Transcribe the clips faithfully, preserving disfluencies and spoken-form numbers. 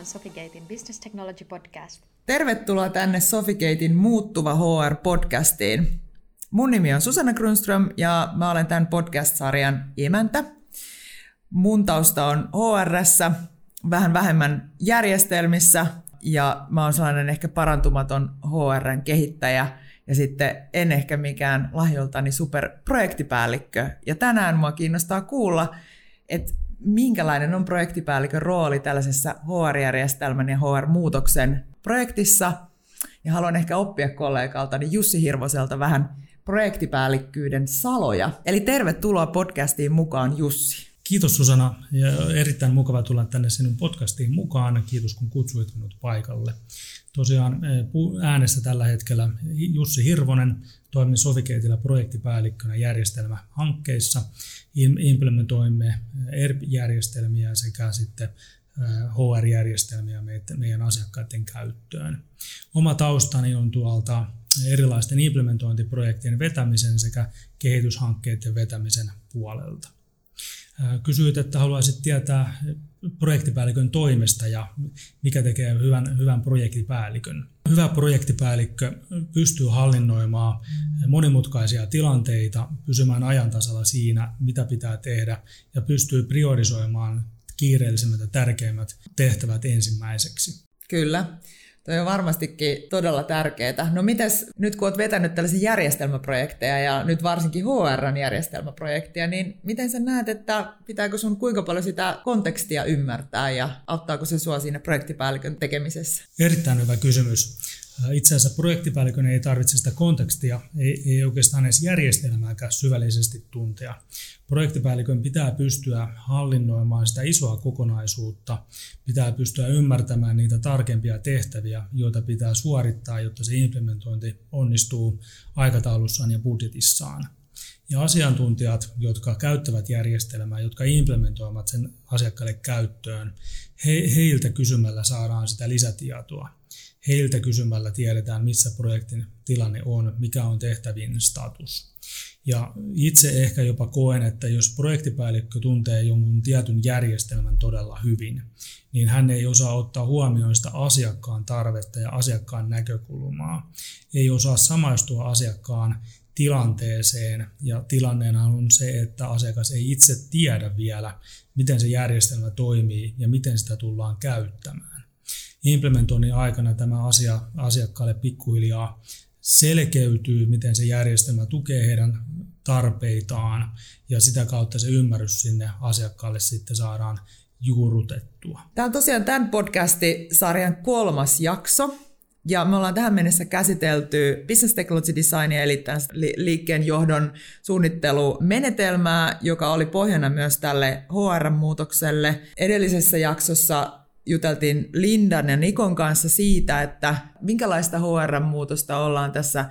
on Sofigaten Business Technology Podcast. Tervetuloa tänne Sofigaten muuttuva H R-podcastiin. Mun nimi on Susanna Grunström ja mä olen tämän podcast-sarjan emäntä. Mun tausta on H R:ssä, vähän vähemmän järjestelmissä ja mä oon sellainen ehkä parantumaton H R:n kehittäjä. Ja sitten en ehkä mikään lahjoltani superprojektipäällikkö. Ja tänään mua kiinnostaa kuulla, että minkälainen on projektipäällikön rooli tällaisessa H R-järjestelmän ja H R-muutoksen projektissa. Ja haluan ehkä oppia kollegaltani Jussi Hirvoselta vähän projektipäällikkyyden saloja. Eli tervetuloa podcastiin mukaan, Jussi. Kiitos, Susanna. Ja erittäin mukava tulla tänne sinun podcastiin mukaan. Kiitos, kun kutsuit minut paikalle. Tosiaan äänessä tällä hetkellä Jussi Hirvonen, toimin Sofigatella projektipäällikkönä järjestelmähankkeissa. Implementoimme E R P-järjestelmiä sekä sitten H R-järjestelmiä meidän asiakkaiden käyttöön. Oma taustani on tuolta erilaisten implementointiprojektien vetämisen sekä kehityshankkeiden vetämisen puolelta. Kysyit, että haluaisit tietää projektipäällikön toimesta ja mikä tekee hyvän, hyvän projektipäällikön. Hyvä projektipäällikkö pystyy hallinnoimaan monimutkaisia tilanteita, pysymään ajan tasalla siinä, mitä pitää tehdä, ja pystyy priorisoimaan kiireellisimmät ja tärkeimmät tehtävät ensimmäiseksi. Kyllä, toi on varmastikin todella tärkeää. No mitäs nyt kun olet vetänyt tällaisia järjestelmäprojekteja ja nyt varsinkin H R:n järjestelmäprojektia, niin miten sä näet, että pitääkö sun kuinka paljon sitä kontekstia ymmärtää ja auttaako se sua siinä projektipäällikön tekemisessä? Erittäin hyvä kysymys. Itse asiassa projektipäällikön ei tarvitse sitä kontekstia, ei, ei oikeastaan edes järjestelmääkään syvällisesti tuntea. Projektipäällikön pitää pystyä hallinnoimaan sitä isoa kokonaisuutta, pitää pystyä ymmärtämään niitä tarkempia tehtäviä, joita pitää suorittaa, jotta se implementointi onnistuu aikataulussaan ja budjetissaan. Ja asiantuntijat, jotka käyttävät järjestelmää, jotka implementoivat sen asiakkaille käyttöön, he, heiltä kysymällä saadaan sitä lisätietoa. Heiltä kysymällä tiedetään, missä projektin tilanne on, mikä on tehtävien status. Ja itse ehkä jopa koen, että jos projektipäällikkö tuntee jonkun tietyn järjestelmän todella hyvin, niin hän ei osaa ottaa huomioon sitä asiakkaan tarvetta ja asiakkaan näkökulmaa. Ei osaa samaistua asiakkaan tilanteeseen, ja tilanneena on se, että asiakas ei itse tiedä vielä, miten se järjestelmä toimii ja miten sitä tullaan käyttämään. Implementoinnin aikana tämä asia asiakkaalle pikkuhiljaa selkeytyy, miten se järjestelmä tukee heidän tarpeitaan, ja sitä kautta se ymmärrys sinne asiakkaalle sitten saadaan juurrutettua. Tämä on tosiaan tämän podcast-sarjan kolmas jakso, ja me ollaan tähän mennessä käsitelty Business Technology Designia, eli tämän liikkeen johdon suunnittelumenetelmää, joka oli pohjana myös tälle H R-muutokselle. Edellisessä jaksossa juteltiin Lindan ja Nikon kanssa siitä, että minkälaista H R-muutosta ollaan tässä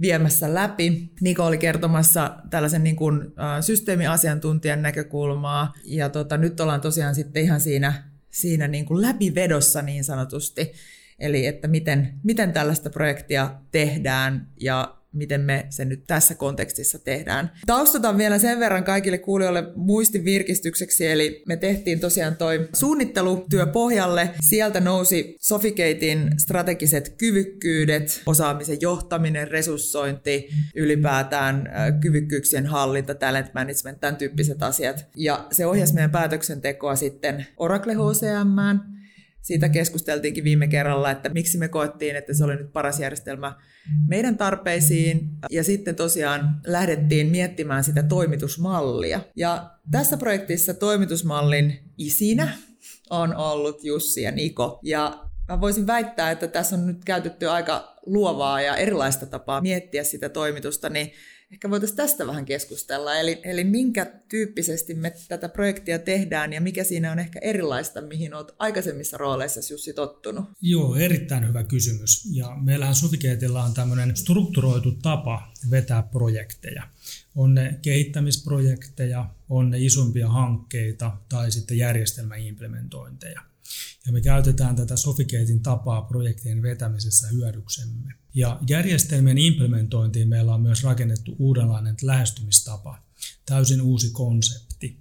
viemässä läpi. Niko oli kertomassa tällaisen niin kuin systeemiasiantuntijan näkökulmaa, ja tota, nyt ollaan tosiaan sitten ihan siinä, siinä niin kuin läpivedossa niin sanotusti, eli että miten, miten tällaista projektia tehdään ja miten me se nyt tässä kontekstissa tehdään. Taustataan vielä sen verran kaikille kuulijoille muistin virkistykseksi, eli me tehtiin tosiaan toi suunnittelutyö pohjalle. Sieltä nousi Sofigaten strategiset kyvykkyydet, osaamisen johtaminen, resurssointi, ylipäätään kyvykkyyksien hallinta, talent management, tämän tyyppiset asiat. Ja se ohjasi meidän päätöksentekoa sitten Oracle H C M:ään. Siitä keskusteltiinkin viime kerralla, että miksi me koettiin, että se oli nyt paras järjestelmä meidän tarpeisiin. Ja sitten tosiaan lähdettiin miettimään sitä toimitusmallia. Ja tässä projektissa toimitusmallin isinä on ollut Jussi ja Niko. Ja mä voisin väittää, että tässä on nyt käytetty aika luovaa ja erilaista tapaa miettiä sitä toimitusta, niin ehkä voitaisiin tästä vähän keskustella, eli, eli minkä tyyppisesti me tätä projektia tehdään ja mikä siinä on ehkä erilaista, mihin olet aikaisemmissa rooleissa, Jussi, tottunut? Joo, erittäin hyvä kysymys. Ja meillähän Sofigatella on tämmöinen strukturoitu tapa vetää projekteja. On ne kehittämisprojekteja, on ne isompia hankkeita tai sitten järjestelmäimplementointeja. Ja me käytetään tätä Sofigaten tapaa projektien vetämisessä hyödyksemme. Ja järjestelmien implementointiin meillä on myös rakennettu uudenlainen lähestymistapa, täysin uusi konsepti.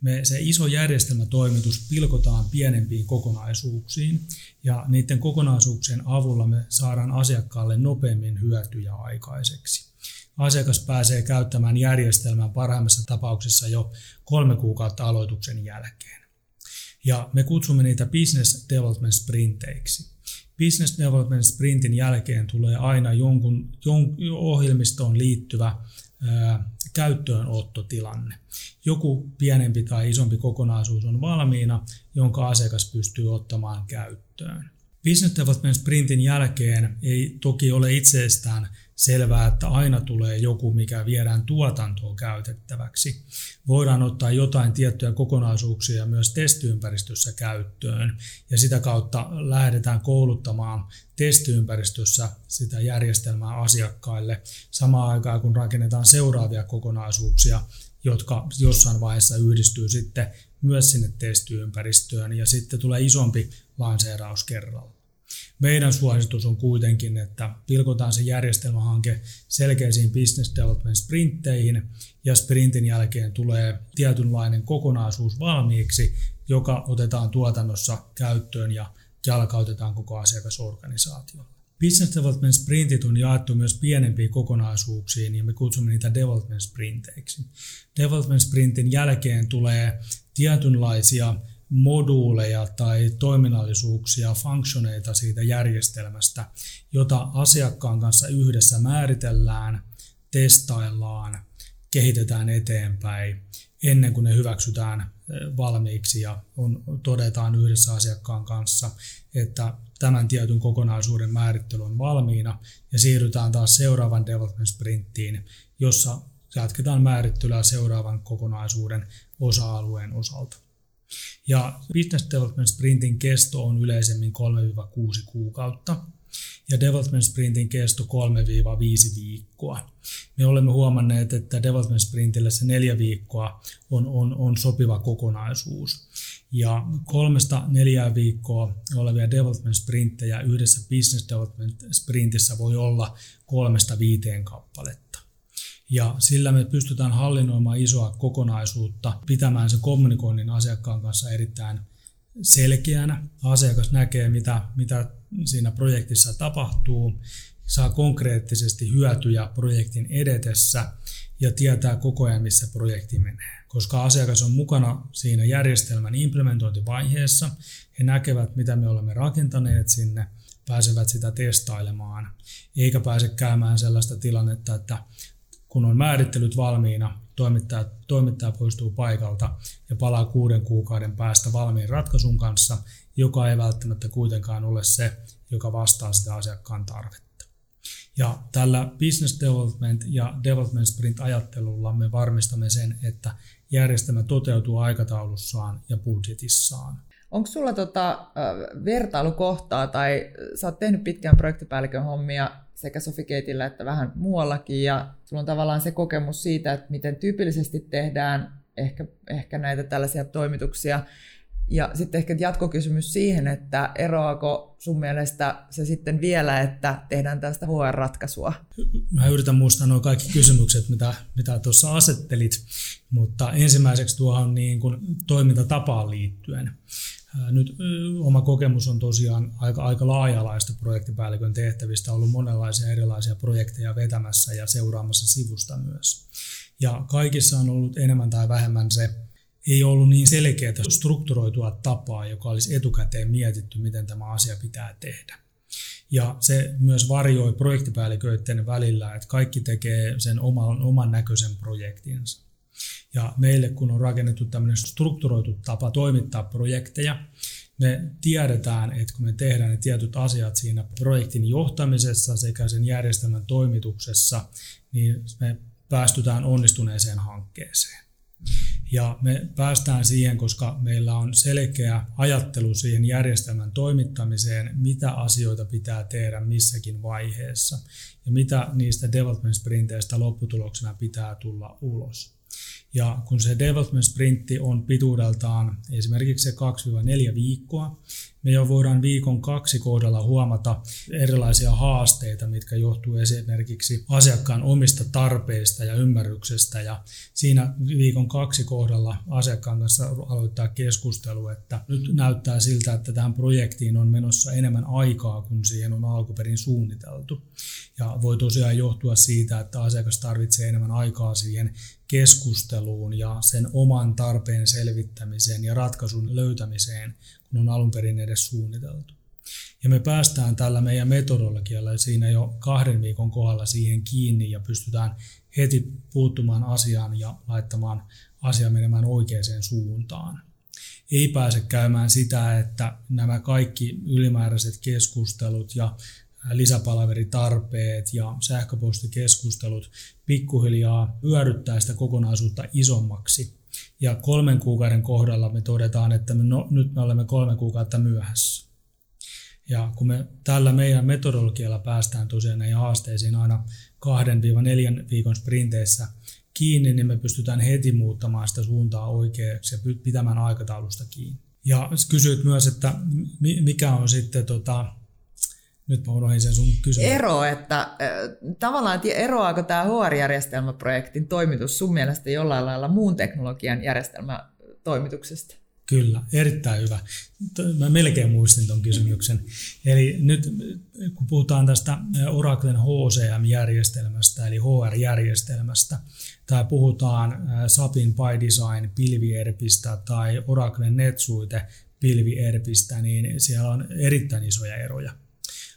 me se iso järjestelmätoimitus pilkotaan pienempiin kokonaisuuksiin ja niiden kokonaisuuksien avulla me saadaan asiakkaalle nopeammin hyötyjä aikaiseksi. Asiakas pääsee käyttämään järjestelmää parhaimmassa tapauksessa jo kolme kuukautta aloituksen jälkeen. Ja me kutsumme niitä Business Development Sprinteiksi. Business Development Sprintin jälkeen tulee aina jonkun, jonkun ohjelmistoon liittyvä ää, käyttöönottotilanne. Joku pienempi tai isompi kokonaisuus on valmiina, jonka asiakas pystyy ottamaan käyttöön. Business Development Sprintin jälkeen ei toki ole itsestään selvää, että aina tulee joku, mikä viedään tuotantoon käytettäväksi. Voidaan ottaa jotain tiettyjä kokonaisuuksia myös testiympäristössä käyttöön ja sitä kautta lähdetään kouluttamaan testiympäristössä sitä järjestelmää asiakkaille samaan aikaan, kun rakennetaan seuraavia kokonaisuuksia, jotka jossain vaiheessa yhdistyy sitten myös sinne testiympäristöön ja sitten tulee isompi lanseeraus kerralla. Meidän suositus on kuitenkin, että pilkotaan se järjestelmähanke selkeisiin business development sprintteihin ja sprintin jälkeen tulee tietynlainen kokonaisuus valmiiksi, joka otetaan tuotannossa käyttöön ja jalkautetaan koko asiakasorganisaatiolle. Business development sprintit on jaettu myös pienempiin kokonaisuuksiin ja me kutsumme niitä development sprinteiksi. Development sprintin jälkeen tulee tietynlaisia moduuleja tai toiminnallisuuksia, functioneita siitä järjestelmästä, jota asiakkaan kanssa yhdessä määritellään, testaillaan, kehitetään eteenpäin ennen kuin ne hyväksytään valmiiksi ja on, todetaan yhdessä asiakkaan kanssa, että tämän tietyn kokonaisuuden määrittely on valmiina ja siirrytään taas seuraavan development sprinttiin, jossa jatketaan määrittelyä seuraavan kokonaisuuden osa-alueen osalta. Ja Business Development Sprintin kesto on yleisemmin kolmesta kuuteen kuukautta ja Development Sprintin kesto kolmesta viiteen viikkoa. Me olemme huomanneet, että Development Sprintille se neljä viikkoa on, on, on sopiva kokonaisuus. Ja kolmesta neljää viikkoa olevia Development Sprinttejä yhdessä Business Development Sprintissä voi olla kolmesta viiteen kappaletta. Ja sillä me pystytään hallinnoimaan isoa kokonaisuutta, pitämään se kommunikoinnin asiakkaan kanssa erittäin selkeänä. Asiakas näkee, mitä, mitä siinä projektissa tapahtuu, saa konkreettisesti hyötyjä projektin edetessä ja tietää koko ajan, missä projekti menee. Koska asiakas on mukana siinä järjestelmän implementointivaiheessa, he näkevät, mitä me olemme rakentaneet sinne, pääsevät sitä testailemaan, eikä pääse käymään sellaista tilannetta, että kun on määrittelyt valmiina, toimittaja, toimittaja poistuu paikalta ja palaa kuuden kuukauden päästä valmiin ratkaisun kanssa, joka ei välttämättä kuitenkaan ole se, joka vastaa sitä asiakkaan tarvetta. Ja tällä business development ja development sprint ajattelulla me varmistamme sen, että järjestelmä toteutuu aikataulussaan ja budjetissaan. Onko sulla tota vertailukohtaa tai sä oot tehnyt pitkään projektipäällikön hommia sekä Sofigateillä että vähän muuallakin ja sulla on tavallaan se kokemus siitä, että miten tyypillisesti tehdään ehkä, ehkä näitä tällaisia toimituksia ja sitten ehkä jatkokysymys siihen, että eroako sun mielestä se sitten vielä, että tehdään tästä H R-ratkaisua? Mä yritän muistaa nuo kaikki kysymykset, mitä, mitä tuossa asettelit, mutta ensimmäiseksi tuohon niin kuin toimintatapaan liittyen. Nyt oma kokemus on tosiaan aika, aika laaja-alaista projektipäällikön tehtävistä, ollut monenlaisia erilaisia projekteja vetämässä ja seuraamassa sivusta myös. Ja kaikissa on ollut enemmän tai vähemmän se, ei ollut niin selkeää strukturoitua tapaa, joka olisi etukäteen mietitty, miten tämä asia pitää tehdä. Ja se myös varjoi projektipäälliköiden välillä, että kaikki tekee sen oman, oman näköisen projektinsa. Ja meille, kun on rakennettu tämmöinen strukturoitu tapa toimittaa projekteja, me tiedetään, että kun me tehdään ne tietyt asiat siinä projektin johtamisessa sekä sen järjestelmän toimituksessa, niin me päästytään onnistuneeseen hankkeeseen. Ja me päästään siihen, koska meillä on selkeä ajattelu siihen järjestelmän toimittamiseen, mitä asioita pitää tehdä missäkin vaiheessa ja mitä niistä development sprinteistä lopputuloksena pitää tulla ulos. Ja kun se development sprintti on pituudeltaan esimerkiksi se kaksi neljä viikkoa, me jo voidaan viikon kaksi kohdalla huomata erilaisia haasteita, mitkä johtuu esimerkiksi asiakkaan omista tarpeista ja ymmärryksestä. Ja siinä viikon kaksi kohdalla asiakkaan kanssa aloittaa keskustelu, että nyt näyttää siltä, että tähän projektiin on menossa enemmän aikaa kuin siihen on alkuperin suunniteltu. Ja voi tosiaan johtua siitä, että asiakas tarvitsee enemmän aikaa siihen keskusteluun ja sen oman tarpeen selvittämiseen ja ratkaisun löytämiseen, kun on alun perin edes suunniteltu. Ja me päästään tällä meidän metodologialla siinä jo kahden viikon kohdalla siihen kiinni ja pystytään heti puuttumaan asiaan ja laittamaan asia menemään oikeaan suuntaan. Ei pääse käymään sitä, että nämä kaikki ylimääräiset keskustelut ja lisäpalaveritarpeet ja sähköpostikeskustelut pikkuhiljaa hyödyttää sitä kokonaisuutta isommaksi. Ja kolmen kuukauden kohdalla me todetaan, että me no, nyt me olemme kolme kuukautta myöhässä. Ja kun me tällä meidän metodologialla päästään tosiaan näihin haasteisiin aina kahden viiva neljän viikon sprinteissä kiinni, niin me pystytään heti muuttamaan sitä suuntaa oikeaksi ja pitämään aikataulusta kiinni. Ja kysyit myös, että mikä on sitten... Tota, Nyt mä unohdin sen sun kysymyksen. Ero, että äh, tavallaan eroaako tämä H R-järjestelmäprojektin toimitus sun mielestä jollain lailla muun teknologian järjestelmätoimituksesta? Kyllä, erittäin hyvä. Mä melkein muistin ton kysymyksen. Mm-hmm. Eli nyt kun puhutaan tästä Oraclen H C M-järjestelmästä, eli H R-järjestelmästä, tai puhutaan SAPin by Design pilvierpistä tai Oraclen NetSuite pilvierpistä, niin siellä on erittäin isoja eroja.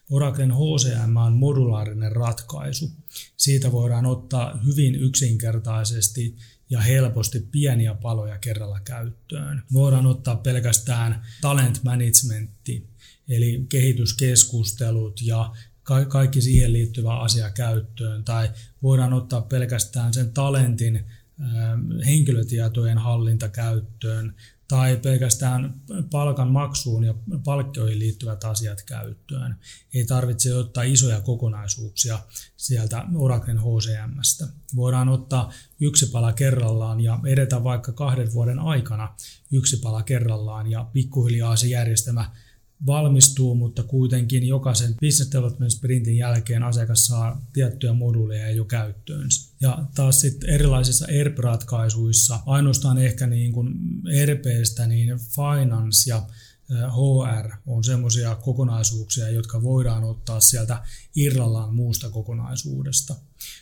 Oraclen H C M on modulaarinen ratkaisu. Siitä voidaan ottaa hyvin yksinkertaisesti ja helposti pieniä paloja kerralla käyttöön. Voidaan ottaa pelkästään talent managementti, eli kehityskeskustelut ja ka- kaikki siihen liittyvä asia käyttöön. Tai voidaan ottaa pelkästään sen talentin äh, henkilötietojen hallinta käyttöön. Tai pelkästään palkan maksuun ja palkkioihin liittyvät asiat käyttöön. Ei tarvitse ottaa isoja kokonaisuuksia sieltä Oraclen H C M:stä. Voidaan ottaa yksi pala kerrallaan ja edetä vaikka kahden vuoden aikana yksi pala kerrallaan ja pikkuhiljaa se järjestelmä valmistuu, mutta kuitenkin jokaisen Business Development Sprintin jälkeen asiakas saa tiettyjä moduuleja jo käyttöönsä. Ja taas sitten erilaisissa E R P-ratkaisuissa, ainoastaan ehkä niin kuin E R P:stä, niin finance ja H R on semmoisia kokonaisuuksia, jotka voidaan ottaa sieltä irrallaan muusta kokonaisuudesta.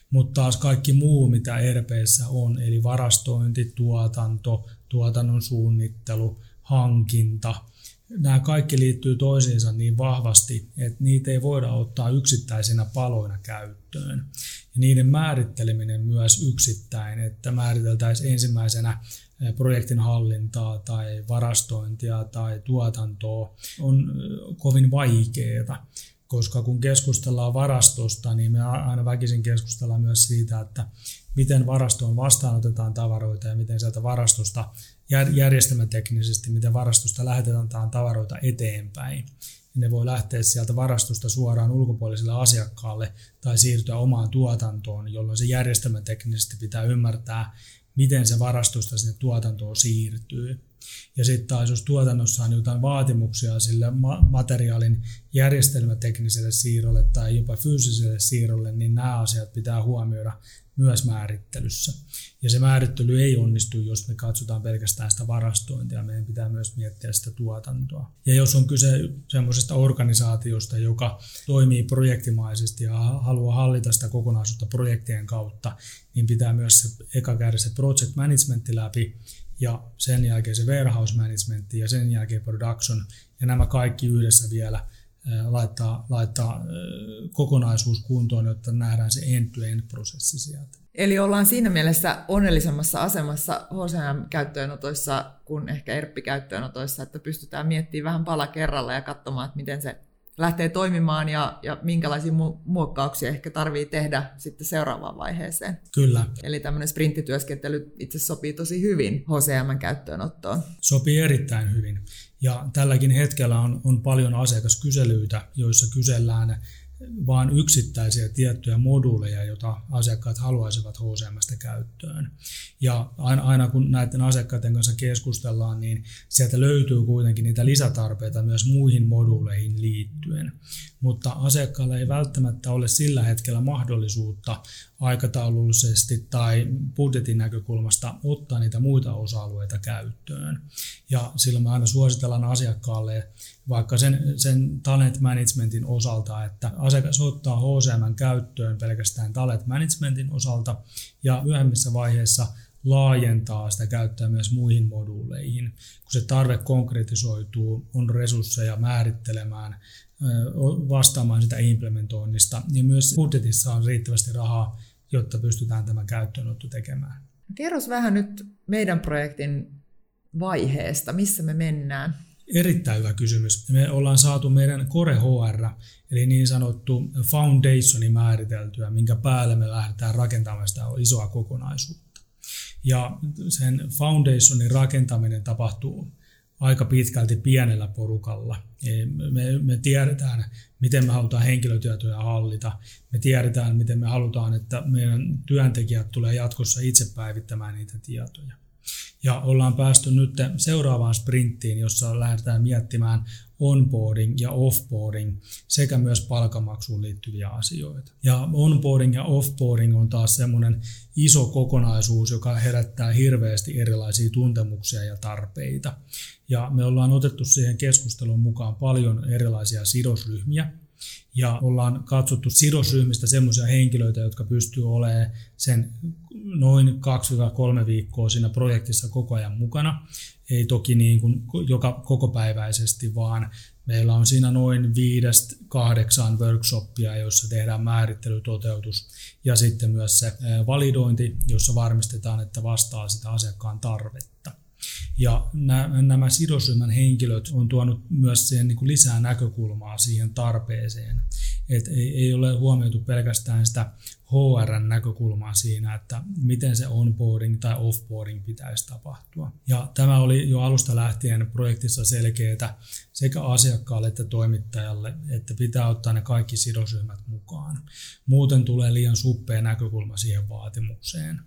Mutta taas kaikki muu, mitä E R P:ssä on, eli varastointi, tuotanto, tuotannon suunnittelu, hankinta, nämä kaikki liittyy toisiinsa niin vahvasti, että niitä ei voida ottaa yksittäisinä paloina käyttöön. Ja niiden määritteleminen myös yksittäin, että määriteltäisiin ensimmäisenä projektin hallintaa tai varastointia tai tuotantoa, on kovin vaikeaa. Koska kun keskustellaan varastosta, niin me aina väkisin keskustellaan myös siitä, että miten varastoon vastaanotetaan tavaroita ja miten sieltä varastosta järjestelmäteknisesti, miten varastosta lähetetään tavaroita eteenpäin. Ne voi lähteä sieltä varastosta suoraan ulkopuoliselle asiakkaalle tai siirtyä omaan tuotantoon, jolloin se järjestelmäteknisesti pitää ymmärtää, miten se varastosta sinne tuotantoon siirtyy. Ja sitten taas jos tuotannossa on jotain vaatimuksia sille materiaalin järjestelmätekniselle siirrolle tai jopa fyysiselle siirrolle, niin nämä asiat pitää huomioida myös määrittelyssä. Ja se määrittely ei onnistu, jos me katsotaan pelkästään sitä varastointia. Meidän pitää myös miettiä sitä tuotantoa. Ja jos on kyse semmoisesta organisaatiosta, joka toimii projektimaisesti ja haluaa hallita sitä kokonaisuutta projektien kautta, niin pitää myös se, eka käydä se project managementti läpi, ja sen jälkeen se warehouse management ja sen jälkeen production, ja nämä kaikki yhdessä vielä laittaa, laittaa kokonaisuus kuntoon, jotta nähdään se end-to-end-prosessi sieltä. Eli ollaan siinä mielessä onnellisemmassa asemassa H C M-käyttöönotoissa kuin ehkä E R P-käyttöönotoissa, että pystytään miettimään vähän pala kerralla ja katsomaan, että miten se lähtee toimimaan ja, ja minkälaisia muokkauksia ehkä tarvii tehdä sitten seuraavaan vaiheeseen. Kyllä. Eli tämmöinen sprinttityöskentely itse sopii tosi hyvin H C M-käyttöönottoon. Sopii erittäin hyvin. Ja tälläkin hetkellä on, on paljon asiakaskyselyitä, joissa kysellään vaan yksittäisiä tiettyjä moduuleja, joita asiakkaat haluaisivat H C M:stä käyttöön. Ja aina kun näiden asiakkaiden kanssa keskustellaan, niin sieltä löytyy kuitenkin niitä lisätarpeita myös muihin moduuleihin liittyen. Mutta asiakkailla ei välttämättä ole sillä hetkellä mahdollisuutta aikataulullisesti tai budjetin näkökulmasta ottaa niitä muita osa-alueita käyttöön. Ja silloin me aina suositellaan asiakkaalle vaikka sen, sen talent managementin osalta, että asiakas ottaa H C M käyttöön pelkästään talent managementin osalta ja myöhemmissä vaiheissa laajentaa sitä käyttöä myös muihin moduuleihin, kun se tarve konkretisoituu, on resursseja määrittelemään, vastaamaan sitä implementoinnista ja myös budjetissa on riittävästi rahaa, jotta pystytään tämä käyttöönotto tekemään. Kerros vähän nyt meidän projektin vaiheesta, missä me mennään? Erittäin hyvä kysymys. Me ollaan saatu meidän Core H R, eli niin sanottu foundationi määriteltyä, minkä päälle me lähdetään rakentamaan sitä isoa kokonaisuutta. Ja sen foundationin rakentaminen tapahtuu aika pitkälti pienellä porukalla. Me, me tiedetään, miten me halutaan henkilötietoja hallita. Me tiedetään, miten me halutaan, että meidän työntekijät tulee jatkossa itse päivittämään niitä tietoja. Ja ollaan päästy nyt seuraavaan sprinttiin, jossa lähdetään miettimään onboarding ja offboarding sekä myös palkanmaksuun liittyviä asioita. Ja onboarding ja offboarding on taas semmoinen iso kokonaisuus, joka herättää hirveästi erilaisia tuntemuksia ja tarpeita. Ja me ollaan otettu siihen keskustelun mukaan paljon erilaisia sidosryhmiä. Ja ollaan katsottu sidosryhmistä semmoisia henkilöitä, jotka pystyy olemaan sen noin kaksi kolme viikkoa siinä projektissa koko ajan mukana. Ei toki niin kuin joka, kokopäiväisesti, vaan meillä on siinä noin viidestä kahdeksaan workshopia, joissa tehdään määrittelytoteutus ja sitten myös se validointi, jossa varmistetaan, että vastaa sitä asiakkaan tarvetta. Ja nämä sidosryhmän henkilöt on tuonut myös siihen niin kuin lisää näkökulmaa siihen tarpeeseen. Et ei, ei ole huomioitu pelkästään sitä H R-näkökulmaa siinä, että miten se onboarding tai offboarding pitäisi tapahtua. Ja tämä oli jo alusta lähtien projektissa selkeää sekä asiakkaalle että toimittajalle, että pitää ottaa ne kaikki sidosryhmät mukaan. Muuten tulee liian suppea näkökulma siihen vaatimukseen.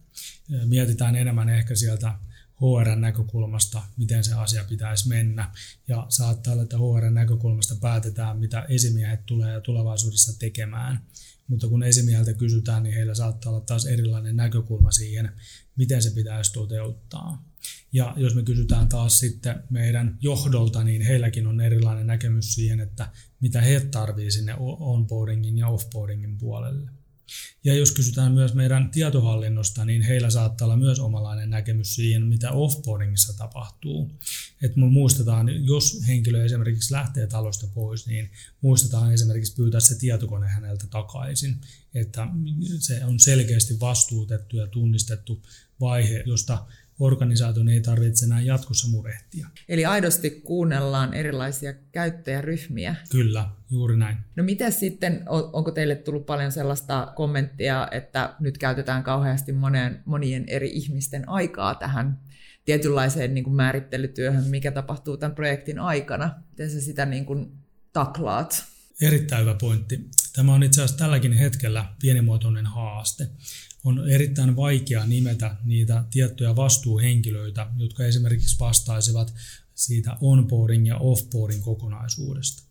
Mietitään enemmän ehkä sieltä H R-näkökulmasta, miten se asia pitäisi mennä. Ja saattaa olla, että H R-näkökulmasta päätetään, mitä esimiehet tulee tulevaisuudessa tekemään. Mutta kun esimieheltä kysytään, niin heillä saattaa olla taas erilainen näkökulma siihen, miten se pitäisi toteuttaa. Ja jos me kysytään taas sitten meidän johdolta, niin heilläkin on erilainen näkemys siihen, että mitä he tarvitsevat sinne onboardingin ja offboardingin puolelle. Ja jos kysytään myös meidän tietohallinnosta, niin heillä saattaa olla myös omalainen näkemys siihen, mitä offboardingissa tapahtuu. Että me muistetaan, jos henkilö esimerkiksi lähtee talosta pois, niin muistetaan esimerkiksi pyytää se tietokone häneltä takaisin. Että se on selkeästi vastuutettu ja tunnistettu vaihe, josta organisaation ei tarvitse enää jatkossa murehtia. Eli aidosti kuunnellaan erilaisia käyttäjäryhmiä. Kyllä, juuri näin. No miten sitten, onko teille tullut paljon sellaista kommenttia, että nyt käytetään kauheasti monien, monien eri ihmisten aikaa tähän tietynlaiseen niin kuin määrittelytyöhön, mikä tapahtuu tämän projektin aikana? Miten sä sitä niin kuin taklaat? Erittäin hyvä pointti. Tämä on itse asiassa tälläkin hetkellä pienimuotoinen haaste. On erittäin vaikea nimetä niitä tiettyjä vastuuhenkilöitä, jotka esimerkiksi vastaisivat siitä onboarding ja offboarding kokonaisuudesta.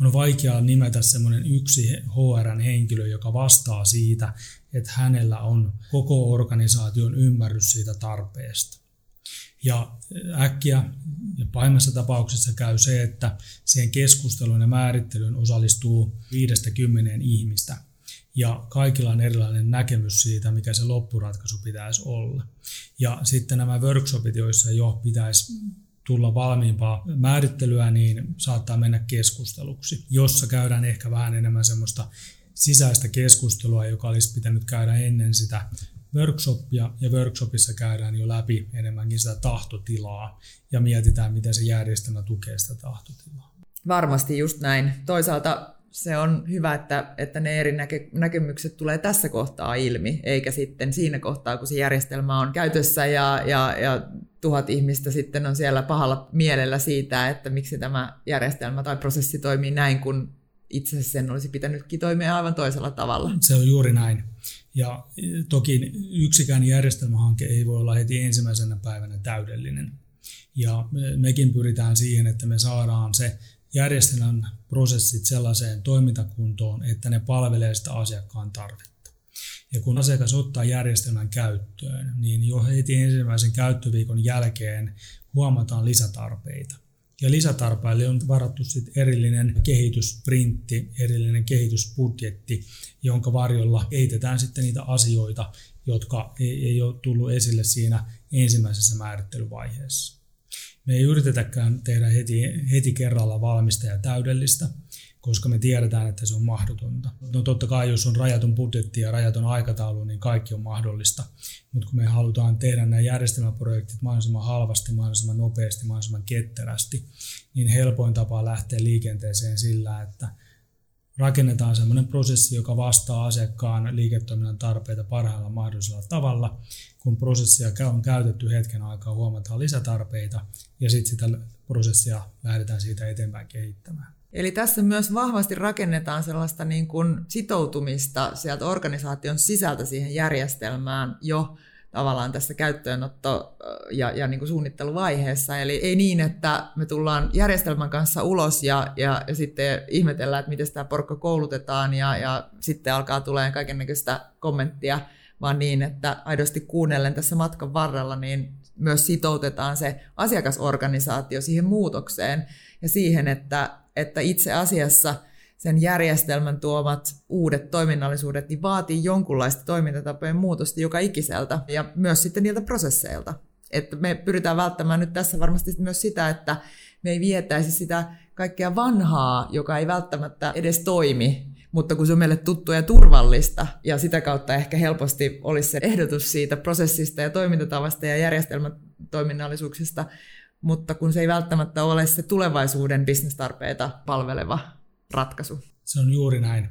On vaikeaa nimetä semmoinen yksi H R-henkilö, joka vastaa siitä, että hänellä on koko organisaation ymmärrys siitä tarpeesta. Ja äkkiä ja pahimmassa tapauksessa käy se, että siihen keskusteluun ja määrittelyyn osallistuu viidestä kymmeneen ihmistä. Ja kaikilla on erilainen näkemys siitä, mikä se loppuratkaisu pitäisi olla. Ja sitten nämä workshopit, joissa jo pitäisi tulla valmiimpaa määrittelyä, niin saattaa mennä keskusteluksi, jossa käydään ehkä vähän enemmän semmoista sisäistä keskustelua, joka olisi pitänyt käydä ennen sitä workshopia, ja workshopissa käydään jo läpi enemmänkin sitä tahtotilaa ja mietitään, miten se järjestelmä tukee sitä tahtotilaa. Varmasti just näin. Toisaalta se on hyvä, että, että ne eri näke, näkemykset tulee tässä kohtaa ilmi, eikä sitten siinä kohtaa, kun se järjestelmä on käytössä ja, ja, ja tuhat ihmistä sitten on siellä pahalla mielellä siitä, että miksi tämä järjestelmä tai prosessi toimii näin, kun itse asiassa sen olisi pitänytkin toimia aivan toisella tavalla. Se on juuri näin. Ja toki yksikään järjestelmähanke ei voi olla heti ensimmäisenä päivänä täydellinen. Ja mekin pyritään siihen, että me saadaan se järjestelmän prosessit sellaiseen toimintakuntoon, että ne palvelee sitä asiakkaan tarvetta. Ja kun asiakas ottaa järjestelmän käyttöön, niin jo heti ensimmäisen käyttöviikon jälkeen huomataan lisätarpeita. Ja lisätarpeille on varattu sit erillinen kehityssprintti, erillinen kehitysbudjetti, jonka varjolla kehitetään sitten niitä asioita, jotka ei, ei ole tullut esille siinä ensimmäisessä määrittelyvaiheessa. Me ei yritetäkään tehdä heti, heti kerralla valmista ja täydellistä, koska me tiedetään, että se on mahdotonta. No totta kai, jos on rajaton budjetti ja rajaton aikataulu, niin kaikki on mahdollista. Mutta kun me halutaan tehdä nämä järjestelmäprojektit mahdollisimman halvasti, mahdollisimman nopeasti, mahdollisimman ketterästi, niin helpoin tapa lähteä liikenteeseen sillä, että rakennetaan sellainen prosessi, joka vastaa asiakkaan liiketoiminnan tarpeita parhaalla mahdollisella tavalla. Kun prosessia on käytetty hetken aikaa, huomataan lisätarpeita ja sitten sitä prosessia lähdetään siitä eteenpäin kehittämään. Eli tässä myös vahvasti rakennetaan sellaista niin kuin sitoutumista sieltä organisaation sisältä siihen järjestelmään jo tavallaan tässä käyttöönotto- ja, ja niin kuin suunnitteluvaiheessa. Eli ei niin, että me tullaan järjestelmän kanssa ulos ja, ja, ja sitten ihmetellään, että miten tämä porkka koulutetaan ja, ja sitten alkaa tulemaan kaikennäköistä kommenttia, vaan niin, että aidosti kuunnellen tässä matkan varrella niin myös sitoutetaan se asiakasorganisaatio siihen muutokseen ja siihen, että että itse asiassa sen järjestelmän tuomat uudet toiminnallisuudet niin vaatii jonkunlaista toimintatapojen muutosta joka ikiseltä ja myös sitten niiltä prosesseilta. Että me pyritään välttämään nyt tässä varmasti myös sitä, että me ei vietäisi sitä kaikkea vanhaa, joka ei välttämättä edes toimi, mutta kun se on meille tuttua ja turvallista ja sitä kautta ehkä helposti olisi se ehdotus siitä prosessista ja toimintatavasta ja järjestelmän toiminnallisuuksista, mutta kun se ei välttämättä ole se tulevaisuuden bisnestarpeita palveleva ratkaisu. Se on juuri näin.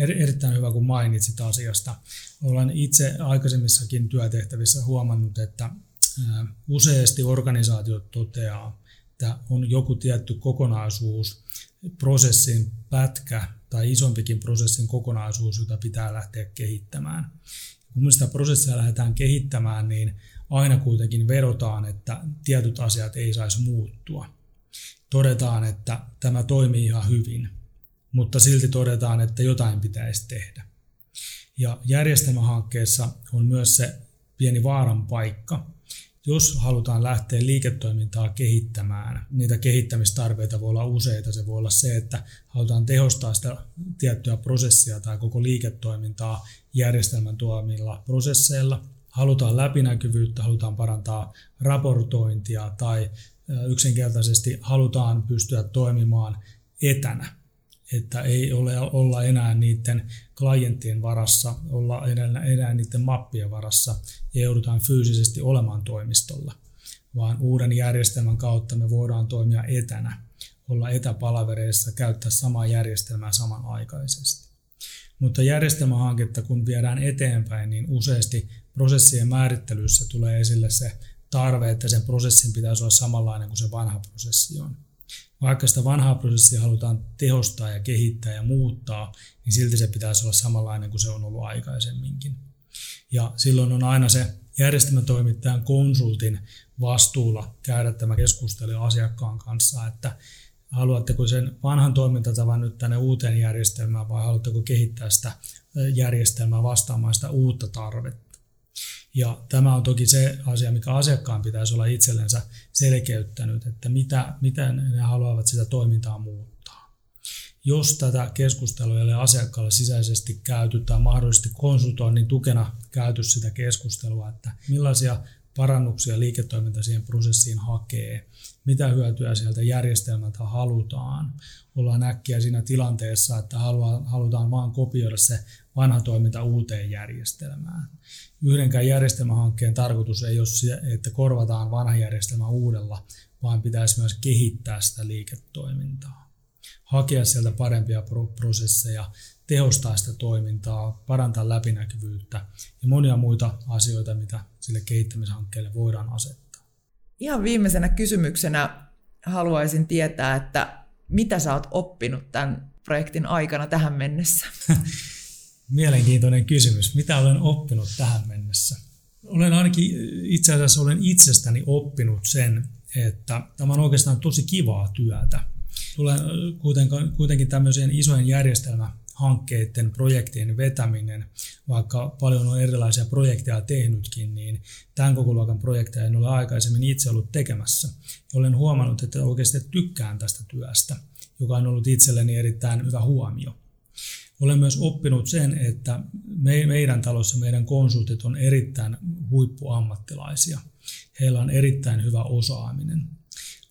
Er- erittäin hyvä, kun mainitsit asiasta. Olen itse aikaisemmissakin työtehtävissä huomannut, että äh, useasti organisaatiot toteaa, että on joku tietty kokonaisuus, prosessin pätkä tai isompikin prosessin kokonaisuus, jota pitää lähteä kehittämään. Kun sitä prosessia lähdetään kehittämään, niin aina kuitenkin vedotaan, että tietyt asiat ei saisi muuttua. Todetaan, että tämä toimii ihan hyvin, mutta silti todetaan, että jotain pitäisi tehdä. Ja järjestelmähankkeessa on myös se pieni vaaran paikka. Jos halutaan lähteä liiketoimintaa kehittämään, niitä kehittämistarpeita voi olla useita. Se voi olla se, että halutaan tehostaa sitä tiettyä prosessia tai koko liiketoimintaa järjestelmän tuomilla prosesseilla. Halutaan läpinäkyvyyttä, halutaan parantaa raportointia tai yksinkertaisesti halutaan pystyä toimimaan etänä, että ei ole, olla enää niiden klienttien varassa, olla enää, enää niiden mappien varassa ja joudutaan fyysisesti olemaan toimistolla, vaan uuden järjestelmän kautta me voidaan toimia etänä, olla etäpalavereissa, käyttää samaa järjestelmää samanaikaisesti. Mutta järjestelmähanketta kun viedään eteenpäin, niin useasti prosessien määrittelyssä tulee esille se tarve, että sen prosessin pitäisi olla samanlainen kuin se vanha prosessi on. Vaikka sitä vanhaa prosessia halutaan tehostaa ja kehittää ja muuttaa, niin silti se pitäisi olla samanlainen kuin se on ollut aikaisemminkin. Ja silloin on aina se järjestelmätoimittajan konsultin vastuulla käydä tämä keskustelu asiakkaan kanssa, että haluatteko sen vanhan toimintatavan nyt tänne uuteen järjestelmään vai haluatteko kehittää sitä järjestelmää vastaamaan sitä uutta tarvetta. Ja tämä on toki se asia, mikä asiakkaan pitäisi olla itsellensä selkeyttänyt, että mitä, mitä ne haluavat sitä toimintaa muuttaa. Jos tätä keskustelua ei ole asiakkaalle sisäisesti käyty tai mahdollisesti konsultoinnin tukena käyty sitä keskustelua, että millaisia parannuksia liiketoiminta siihen prosessiin hakee, mitä hyötyä sieltä järjestelmältä halutaan. Ollaan äkkiä siinä tilanteessa, että halutaan vaan kopioida se vanha toiminta uuteen järjestelmään. Yhdenkään järjestelmähankkeen tarkoitus ei ole se, että korvataan vanha järjestelmä uudella, vaan pitäisi myös kehittää sitä liiketoimintaa. Hakea sieltä parempia prosesseja, tehostaa sitä toimintaa, parantaa läpinäkyvyyttä ja monia muita asioita, mitä sille kehittämishankkeelle voidaan asettaa. Ihan viimeisenä kysymyksenä haluaisin tietää, että mitä sä oot oppinut tämän projektin aikana tähän mennessä? Mielenkiintoinen kysymys. Mitä olen oppinut tähän mennessä? Olen ainakin itse asiassa olen itsestäni oppinut sen, että tämä on oikeastaan tosi kivaa työtä. Tulee kuitenkin tämmöiseen isojen järjestelmähankkeiden, projektien vetäminen, vaikka paljon on erilaisia projekteja tehnytkin, niin tämän koko luokan projekteja en ole aikaisemmin itse ollut tekemässä. Olen huomannut, että oikeasti tykkään tästä työstä, joka on ollut itselleni erittäin hyvä huomio. Olen myös oppinut sen, että meidän talossa meidän konsultit on erittäin huippuammattilaisia. Heillä on erittäin hyvä osaaminen.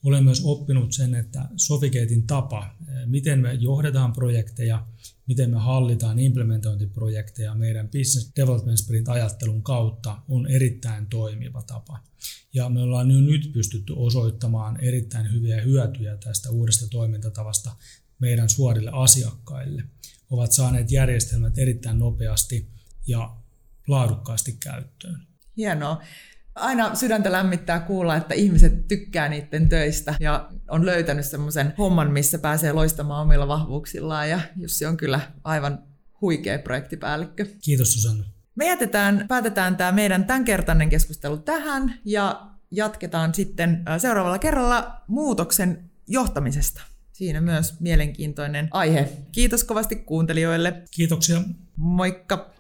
Olen myös oppinut sen, että Sofigaten tapa, miten me johdetaan projekteja, miten me hallitaan implementointiprojekteja meidän Business Development Sprint-ajattelun kautta, on erittäin toimiva tapa. Ja me ollaan jo nyt pystytty osoittamaan erittäin hyviä hyötyjä tästä uudesta toimintatavasta meidän suorille asiakkaille. Ovat saaneet järjestelmät erittäin nopeasti ja laadukkaasti käyttöön. Hienoa. Aina sydäntä lämmittää kuulla, että ihmiset tykkää niiden töistä ja on löytänyt semmoisen homman, missä pääsee loistamaan omilla vahvuuksillaan. Ja Jussi on kyllä aivan huikea projektipäällikkö. Kiitos Susanna. Me jätetään, päätetään tämä meidän tämänkertainen keskustelu tähän ja jatketaan sitten seuraavalla kerralla muutoksen johtamisesta. Siinä myös mielenkiintoinen aihe. Kiitos kovasti kuuntelijoille. Kiitoksia. Moikka.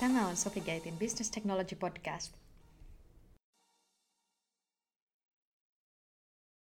Tämä on Sofigaten Business Technology Podcast.